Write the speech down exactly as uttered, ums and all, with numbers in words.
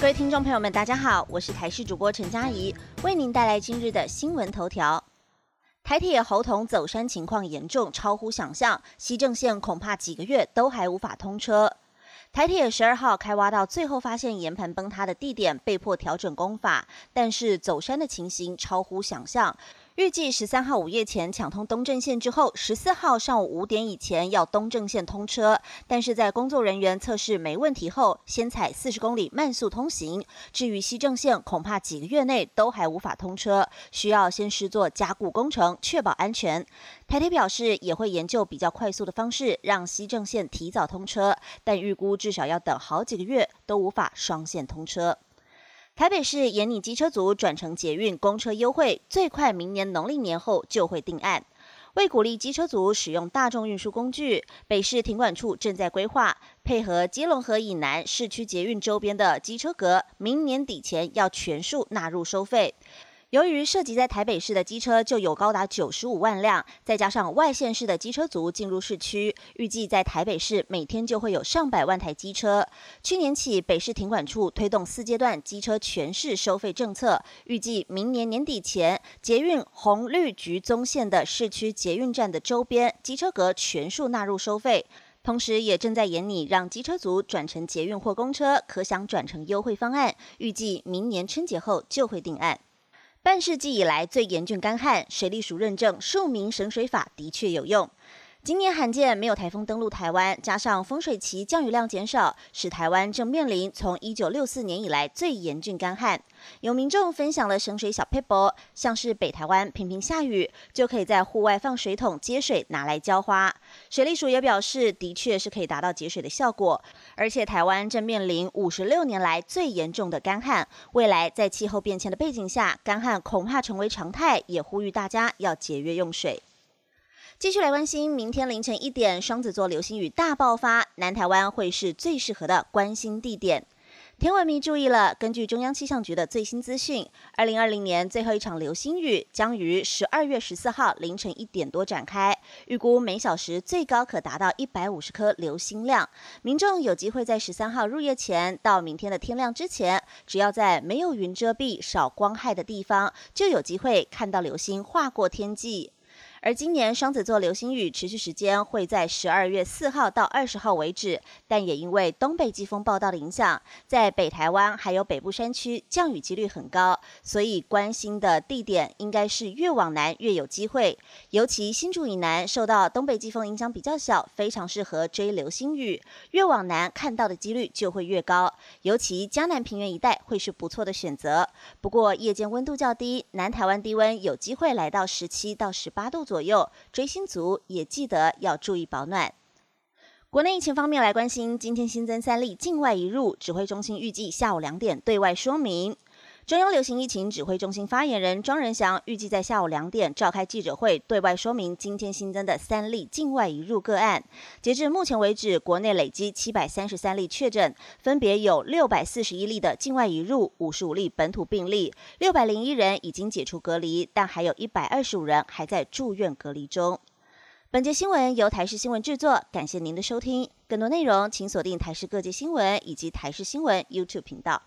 各位听众朋友们，大家好，我是台视主播陈嘉怡，为您带来今日的新闻头条。台铁猴硐走山情况严重，超乎想象，西正线恐怕几个月都还无法通车。台铁十二号开挖到最后，发现岩盘崩塌的地点，被迫调整工法，但是走山的情形超乎想象。预计十三号午夜前抢通东正线之后，十四号上午五点以前要东正线通车，但是在工作人员测试没问题后，先采四十公里慢速通行。至于西正线，恐怕几个月内都还无法通车，需要先施作加固工程，确保安全。台铁表示也会研究比较快速的方式，让西正线提早通车，但预估至少要等好几个月都无法双线通车。台北市研拟机车族转乘捷运公车优惠，最快明年农历年后就会定案。为鼓励机车族使用大众运输工具，北市停管处正在规划，配合基隆河以南市区捷运周边的机车格，明年底前要全数纳入收费。由于涉及在台北市的机车就有高达九十五万辆，再加上外县市的机车族进入市区，预计在台北市每天就会有上百万台机车。去年起，北市停管处推动四阶段机车全市收费政策，预计明年年底前，捷运红绿橘棕线的市区捷运站的周边机车格全数纳入收费。同时也正在研拟让机车族转乘捷运或公车可享转乘优惠方案，预计明年春节后就会定案。半世纪以来最严峻干旱，水利署认证庶民省水法的确有用。今年罕见没有台风登陆台湾，加上丰水期降雨量减少，使台湾正面临从一九六四年以来最严峻干旱。有民众分享了省水小撇步，像是北台湾频频下雨，就可以在户外放水桶接水拿来浇花。水利署也表示，的确是可以达到节水的效果，而且台湾正面临五十六年来最严重的干旱，未来在气候变迁的背景下，干旱恐怕成为常态，也呼吁大家要节约用水。继续来关心，明天凌晨一点，双子座流星雨大爆发，南台湾会是最适合的观星地点。天文迷注意了，根据中央气象局的最新资讯，二零二零年最后一场流星雨将于十二月十四号凌晨一点多展开，预估每小时最高可达到一百五十颗流星量。民众有机会在十三号入夜前到明天的天亮之前，只要在没有云遮蔽、少光害的地方，就有机会看到流星划过天际。而今年双子座流星雨持续时间会在十二月四号到二十号为止，但也因为东北季风报道的影响，在北台湾还有北部山区降雨几率很高，所以观星的地点应该是越往南越有机会，尤其新竹以南受到东北季风影响比较小，非常适合追流星雨，越往南看到的几率就会越高，尤其嘉南平原一带会是不错的选择。不过夜间温度较低，南台湾低温有机会来到十七到十八度左右，追星族也记得要注意保暖。国内疫情方面来关心，今天新增三例境外移入，指挥中心预计下午两点对外说明。中央流行疫情指挥中心发言人庄人祥预计在下午两点召开记者会，对外说明今天新增的三例境外移入个案。截至目前为止，国内累积七百三十三例确诊，分别有六百四十一例的境外移入，五十五例本土病例，六百零一人已经解除隔离，但还有一百二十五人还在住院隔离中。本节新闻由台视新闻制作，感谢您的收听。更多内容请锁定台视各界新闻以及台视新闻 YouTube 频道。